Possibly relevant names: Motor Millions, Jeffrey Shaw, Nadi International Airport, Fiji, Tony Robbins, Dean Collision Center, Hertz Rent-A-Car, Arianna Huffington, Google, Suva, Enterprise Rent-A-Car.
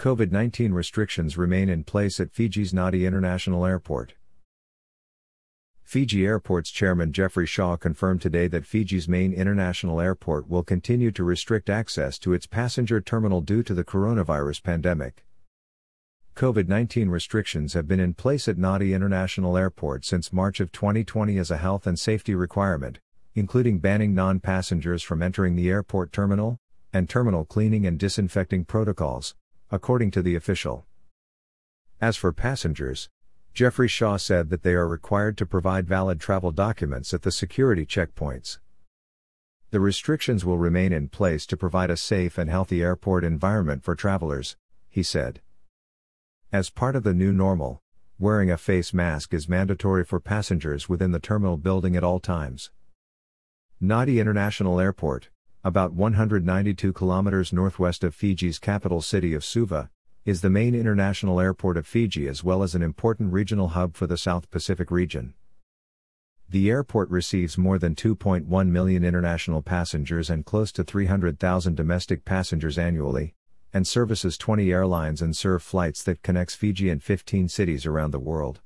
COVID-19 restrictions remain in place at Fiji's Nadi International Airport. Fiji Airport's chairman Jeffrey Shaw confirmed today that Fiji's main international airport will continue to restrict access to its passenger terminal due to the coronavirus pandemic. COVID-19 restrictions have been in place at Nadi International Airport since March of 2020 as a health and safety requirement, including banning non-passengers from entering the airport terminal, and terminal cleaning and disinfecting protocols, according to the official. As for passengers, Jeffrey Shaw said that they are required to provide valid travel documents at the security checkpoints. The restrictions will remain in place to provide a safe and healthy airport environment for travelers, he said. As part of the new normal, wearing a face mask is mandatory for passengers within the terminal building at all times. Nadi International Airport, about 192 kilometers northwest of Fiji's capital city of Suva, is the main international airport of Fiji as well as an important regional hub for the South Pacific region. The airport receives more than 2.1 million international passengers and close to 300,000 domestic passengers annually, and services 20 airlines and serve flights that connects Fiji and 15 cities around the world.